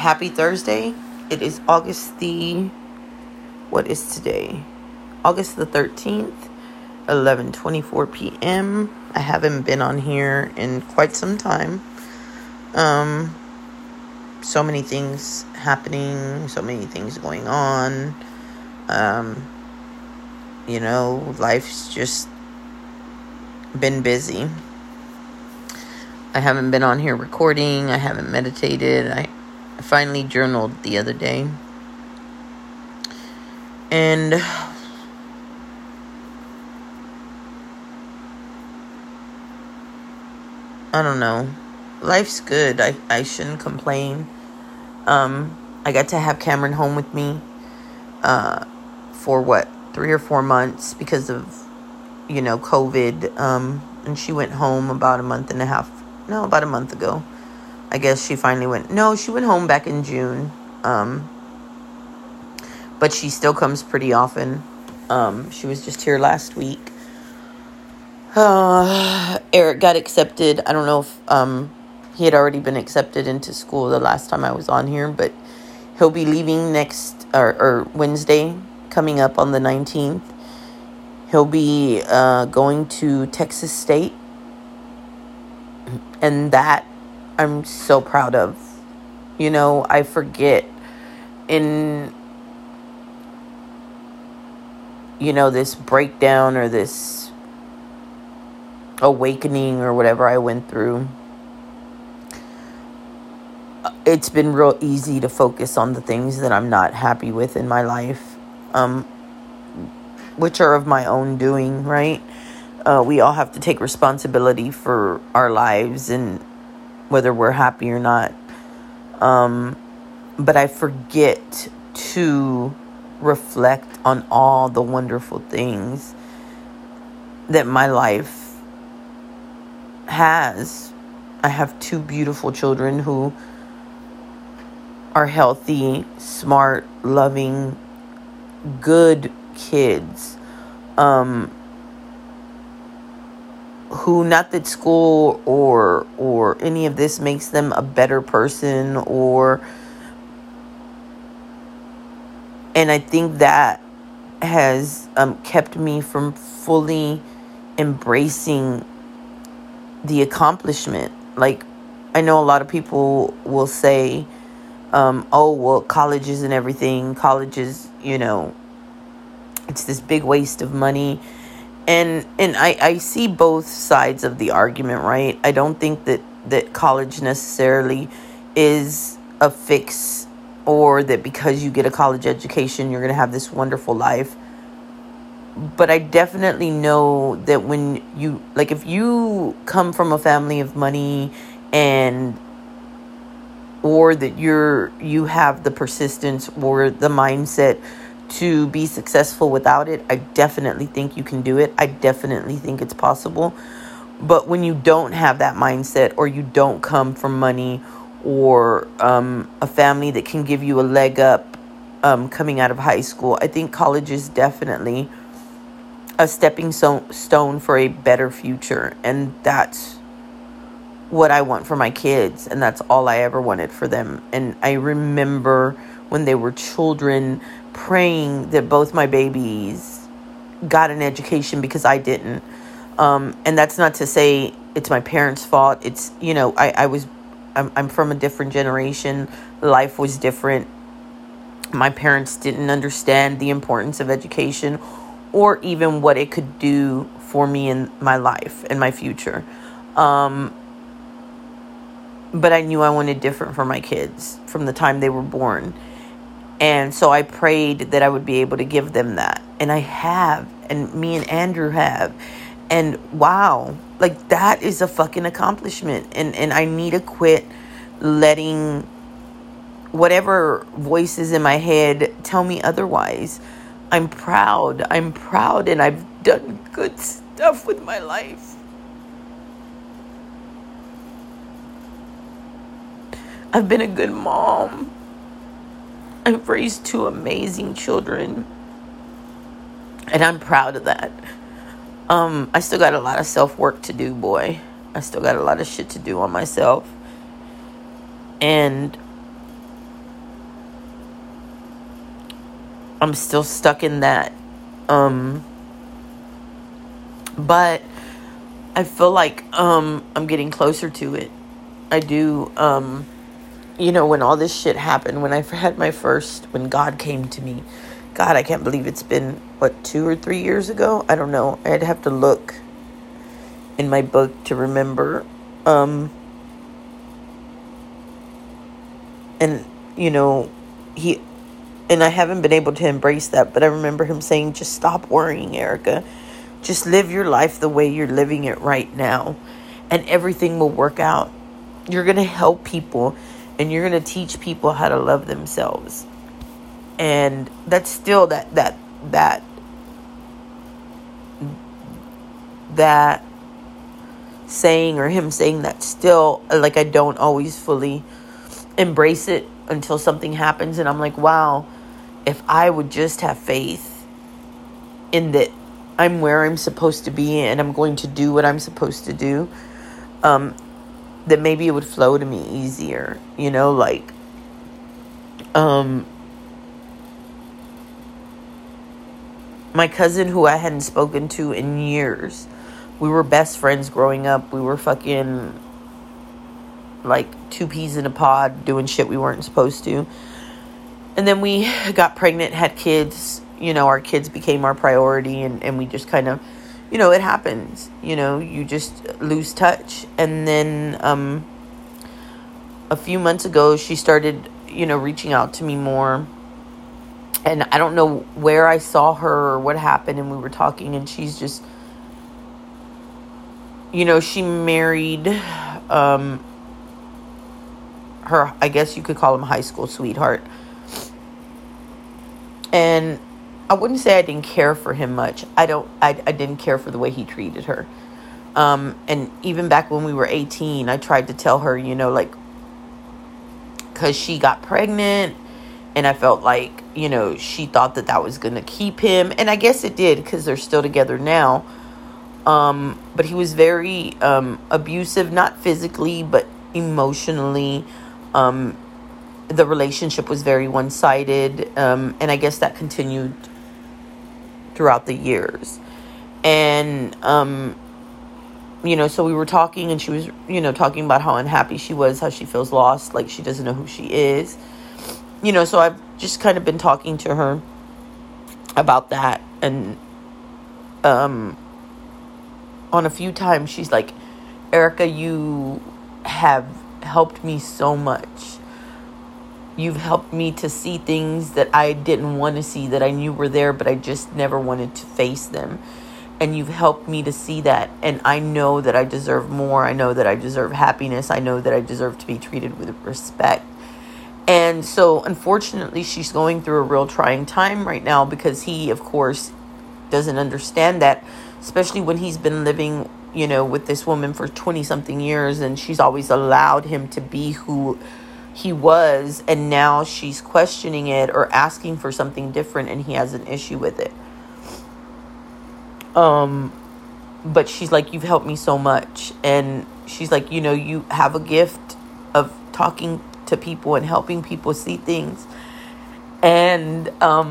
happy Thursday. It is August the, what is today? August the 13th, 11:24 p.m. I haven't been on here in quite some time. So many things happening, so many things going on. You know, life's just been busy. I haven't been on here recording. I haven't meditated. I finally journaled the other day. And I don't know. Life's good. I shouldn't complain. I got to have Cameron home with me for 3 or 4 months because of, you know, COVID. And she went home about a month and a half. No, about a month ago. I guess she finally went. No, she went home back in June. But she still comes pretty often. She was just here last week. Eric got accepted. I don't know if he had already been accepted into school the last time I was on here, but he'll be leaving next or Wednesday, coming up on the 19th. He'll be going to Texas State, and that I'm so proud of. You know, I forget in, you know, this breakdown or this awakening or whatever I went through, it's been real easy to focus on the things that I'm not happy with in my life, which are of my own doing, right? We all have to take responsibility for our lives and whether we're happy or not. But I forget to reflect on all the wonderful things that my life has. I have 2 beautiful children who are healthy, smart, loving, good kids. Who, not that school or any of this makes them a better person and I think that has kept me from fully embracing the accomplishment. Like, I know a lot of people will say, oh, well, colleges and everything, colleges, you know, it's this big waste of money. And I see both sides of the argument, right? I don't think that college necessarily is a fix, or that because you get a college education, you're going to have this wonderful life. But I definitely know that when you, like, if you come from a family of money or that you have the persistence or the mindset to be successful without it, I definitely think you can do it. I definitely think it's possible. But when you don't have that mindset, or you don't come from money or a family that can give you a leg up coming out of high school, I think college is definitely a stepping stone for a better future. And that's what I want for my kids. And that's all I ever wanted for them. And I remember when they were children praying that both my babies got an education, because I didn't. And that's not to say it's my parents' fault. It's, you know, I'm from a different generation. Life was different. My parents didn't understand the importance of education, or even what it could do for me in my life and my future. But I knew I wanted different for my kids from the time they were born. And so I prayed that I would be able to give them that. And I have, and me and Andrew have. And wow, like, that is a fucking accomplishment. And I need to quit letting whatever voices in my head tell me otherwise. I'm proud, and I've done good stuff with my life. I've been a good mom. I've raised 2 amazing children, and I'm proud of that. I still got a lot of self-work to do, boy. I still got a lot of shit to do on myself. And I'm still stuck in that. But I feel like I'm getting closer to it. I do. You know, when all this shit happened, when I had my first, when God came to me. God, I can't believe it's been, 2 or 3 years ago? I don't know. I'd have to look in my book to remember. And, you know, I haven't been able to embrace that, but I remember him saying, just stop worrying, Erica. Just live your life the way you're living it right now, and everything will work out. You're going to help people, and you're going to teach people how to love themselves. And that's still that saying, or him saying that, still, like, I don't always fully embrace it until something happens. And I'm like, wow, if I would just have faith in that I'm where I'm supposed to be and I'm going to do what I'm supposed to do, that maybe it would flow to me easier, you know, like, my cousin, who I hadn't spoken to in years, we were best friends growing up. We were fucking, like, two peas in a pod, doing shit we weren't supposed to, and then we got pregnant, had kids, you know, our kids became our priority, and we just kind of, you know, it happens, you know, you just lose touch. And then a few months ago, she started, you know, reaching out to me more, and I don't know where I saw her or what happened, and we were talking, and she's just, you know, she married her, I guess you could call him, high school sweetheart, and I wouldn't say I didn't care for him much. I didn't care for the way he treated her. And even back when we were 18, I tried to tell her, you know, like, 'cause she got pregnant and I felt like, you know, she thought that was going to keep him. And I guess it did, 'cause they're still together now. But he was very, abusive, not physically, but emotionally. The relationship was very one-sided. And I guess that continued throughout the years. And, you know, so we were talking, and she was, you know, talking about how unhappy she was, how she feels lost, like she doesn't know who she is, you know, so I've just kind of been talking to her about that. And, on a few times, she's like, Erica, you have helped me so much. You've helped me to see things that I didn't want to see, that I knew were there, but I just never wanted to face them. And you've helped me to see that. And I know that I deserve more. I know that I deserve happiness. I know that I deserve to be treated with respect. And so, unfortunately, she's going through a real trying time right now, because he, of course, doesn't understand that, especially when he's been living, you know, with this woman for 20-something years, and she's always allowed him to be who he was, and now she's questioning it or asking for something different, and he has an issue with it. But she's like, you've helped me so much. And she's like, you know, you have a gift of talking to people and helping people see things. And I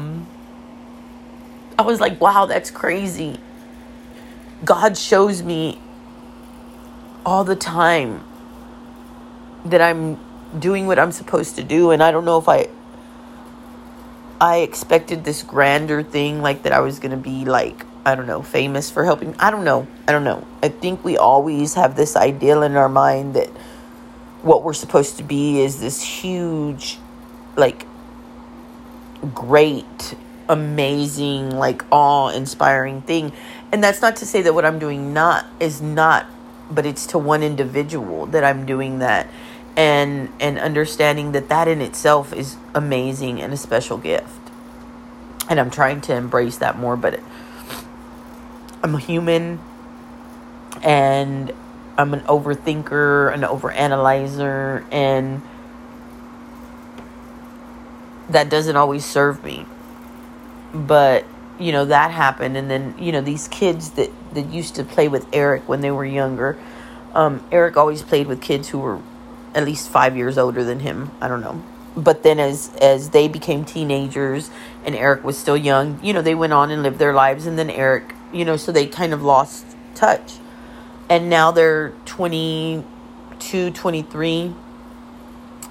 was like, wow, that's crazy. God shows me all the time that I'm doing what I'm supposed to do, and I don't know if I expected this grander thing, like that I was going to be, like, I don't know, famous for helping. I don't know. I think we always have this ideal in our mind that what we're supposed to be is this huge, like, great, amazing, like, awe-inspiring thing. And that's not to say that what I'm doing is not, but it's to one individual that I'm doing that. And understanding that in itself is amazing and a special gift. And I'm trying to embrace that more, but I'm a human, and I'm an overthinker, an overanalyzer, and that doesn't always serve me. But, you know, that happened. And then, you know, these kids that used to play with Eric when they were younger, Eric always played with kids who were at least 5 years older than him. I don't know. But then as they became teenagers and Eric was still young, you know, they went on and lived their lives. And then Eric, you know, so they kind of lost touch. And now they're 22, 23.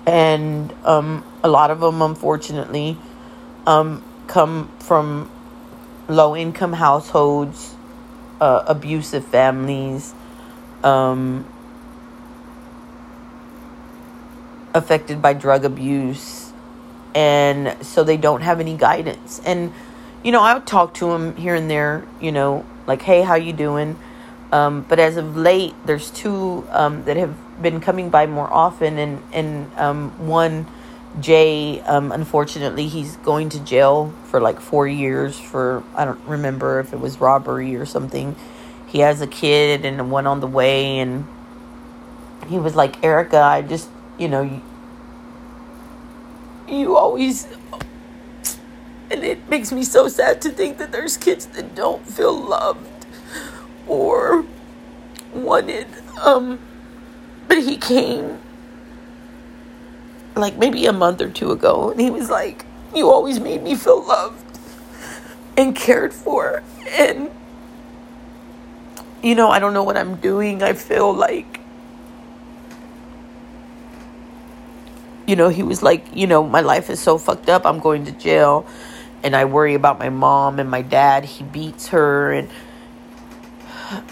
And a lot of them, unfortunately, come from low-income households, abusive families, affected by drug abuse, and so they don't have any guidance. And you know, I would talk to them here and there, you know, like, hey, how you doing? But as of late, there's two that have been coming by more often, and one, Jay, unfortunately, he's going to jail for like 4 years for, I don't remember if it was robbery or something. He has a kid and one on the way, and he was like, Erica, I just, you know, you always, and it makes me so sad to think that there's kids that don't feel loved or wanted. But he came like maybe a month or two ago, and he was like, you always made me feel loved and cared for. And, you know, I don't know what I'm doing. I feel like, you know, he was like, you know, my life is so fucked up. I'm going to jail and I worry about my mom and my dad. He beats her and,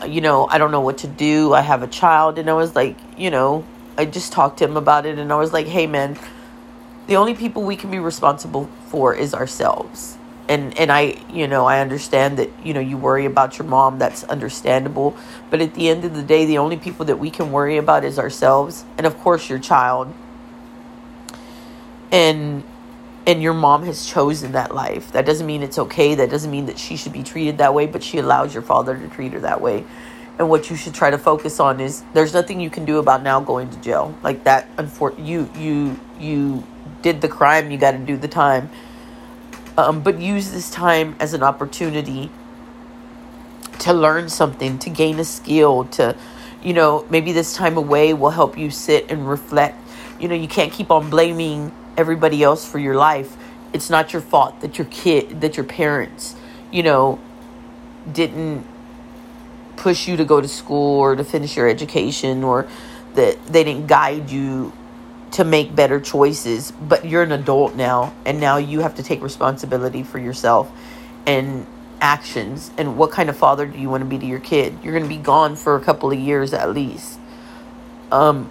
you know, I don't know what to do. I have a child. And I was like, you know, I just talked to him about it. And I was like, hey, man, the only people we can be responsible for is ourselves. And I, you know, I understand that, you know, you worry about your mom. That's understandable. But at the end of the day, the only people that we can worry about is ourselves. And, of course, your child. And your mom has chosen that life. That doesn't mean it's okay. That doesn't mean that she should be treated that way, but she allows your father to treat her that way. And what you should try to focus on is there's nothing you can do about now going to jail. Like that, you did the crime, you got to do the time. But use this time as an opportunity to learn something, to gain a skill, to, you know, maybe this time away will help you sit and reflect. You know, you can't keep on blaming everybody else for your life. It's not your fault that your parents, you know, didn't push you to go to school or to finish your education, or that they didn't guide you to make better choices. But you're an adult now, and now you have to take responsibility for yourself and actions. And what kind of father do you want to be to your kid? You're going to be gone for a couple of years at least. Come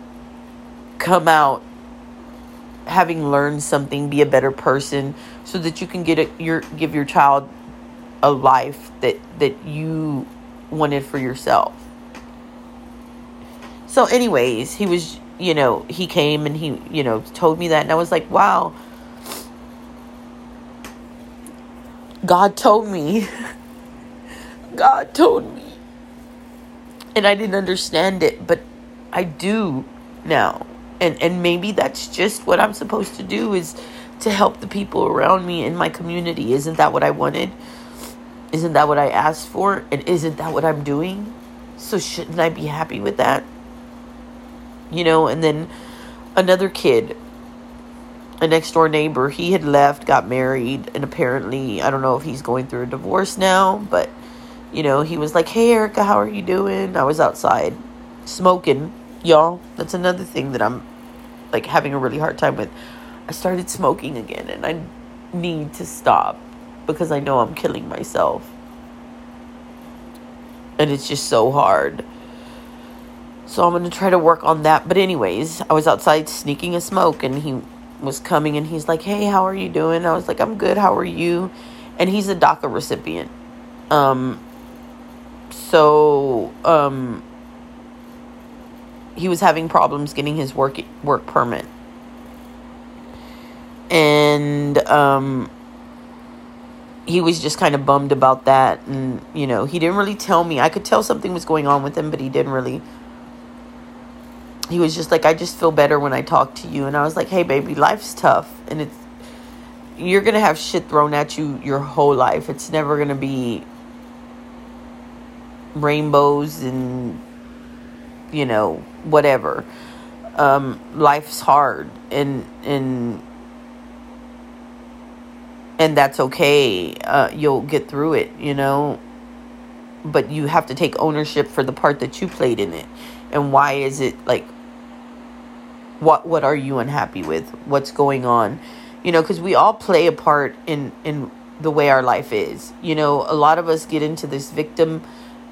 out having learned something, be a better person, so that you can give your child a life that you wanted for yourself. So anyways, he was, you know, he came and he, you know, told me that, and I was like, wow, God told me, and I didn't understand it, but I do now. And maybe that's just what I'm supposed to do, is to help the people around me in my community. Isn't that what I wanted? Isn't that what I asked for? And isn't that what I'm doing? So shouldn't I be happy with that? You know, and then another kid, a next door neighbor, he had left, got married. And apparently, I don't know if he's going through a divorce now, but, you know, he was like, hey, Erica, how are you doing? I was outside smoking. Y'all, that's another thing that I'm like having a really hard time with. I started smoking again, and I need to stop because I know I'm killing myself. And it's just so hard. So I'm going to try to work on that. But anyways, I was outside sneaking a smoke, and he was coming, and he's like, hey, how are you doing? I was like, I'm good. How are you? And he's a DACA recipient. He was having problems getting his work permit. And he was just kind of bummed about that. And, you know, he didn't really tell me. I could tell something was going on with him, but he didn't really. He was just like, I just feel better when I talk to you. And I was like, hey, baby, life's tough. And you're going to have shit thrown at you your whole life. It's never going to be rainbows and, you know, whatever. Life's hard, and And that's okay. You'll get through it, you know. But you have to take ownership for the part that you played in it. And why is it, like, what are you unhappy with? What's going on? You know, because we all play a part in the way our life is. You know, a lot of us get into this victim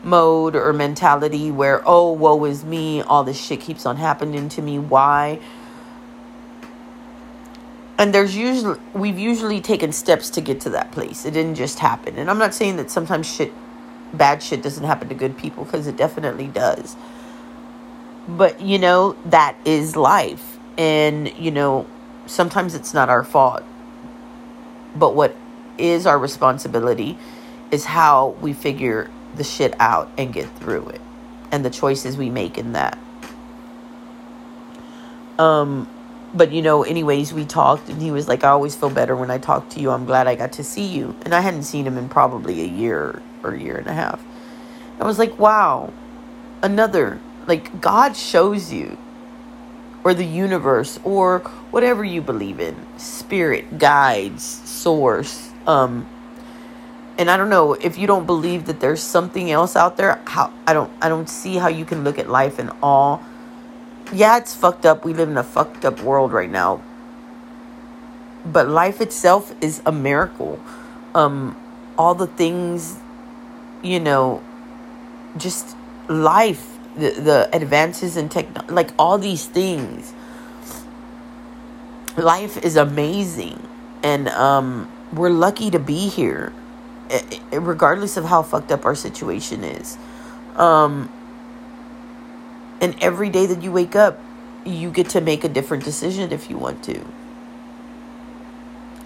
mode or mentality where, oh, woe is me. All this shit keeps on happening to me. Why? And we've usually taken steps to get to that place. It didn't just happen. And I'm not saying that sometimes bad shit doesn't happen to good people, because it definitely does. But, you know, that is life. And, you know, sometimes it's not our fault. But what is our responsibility is how we figure the shit out and get through it, and the choices we make in that. But, you know, anyways, we talked, and he was like, I always feel better when I talk to you. I'm glad I got to see you. And I hadn't seen him in probably a year or year and a half. I was like, wow, another, like, God shows you, or the universe, or whatever you believe in, spirit, guides, source. And I don't know, if you don't believe that there's something else out there, I don't see how you can look at life in awe. Yeah, it's fucked up. We live in a fucked up world right now. But life itself is a miracle. All the things, you know, just life, the advances in technology, like all these things. Life is amazing. And we're lucky to be here, regardless of how fucked up our situation is. And every day that you wake up, you get to make a different decision if you want to.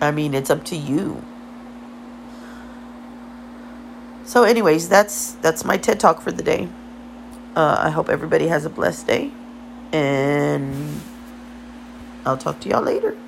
I mean, it's up to you. So anyways, that's my TED Talk for the day. I hope everybody has a blessed day. And I'll talk to y'all later.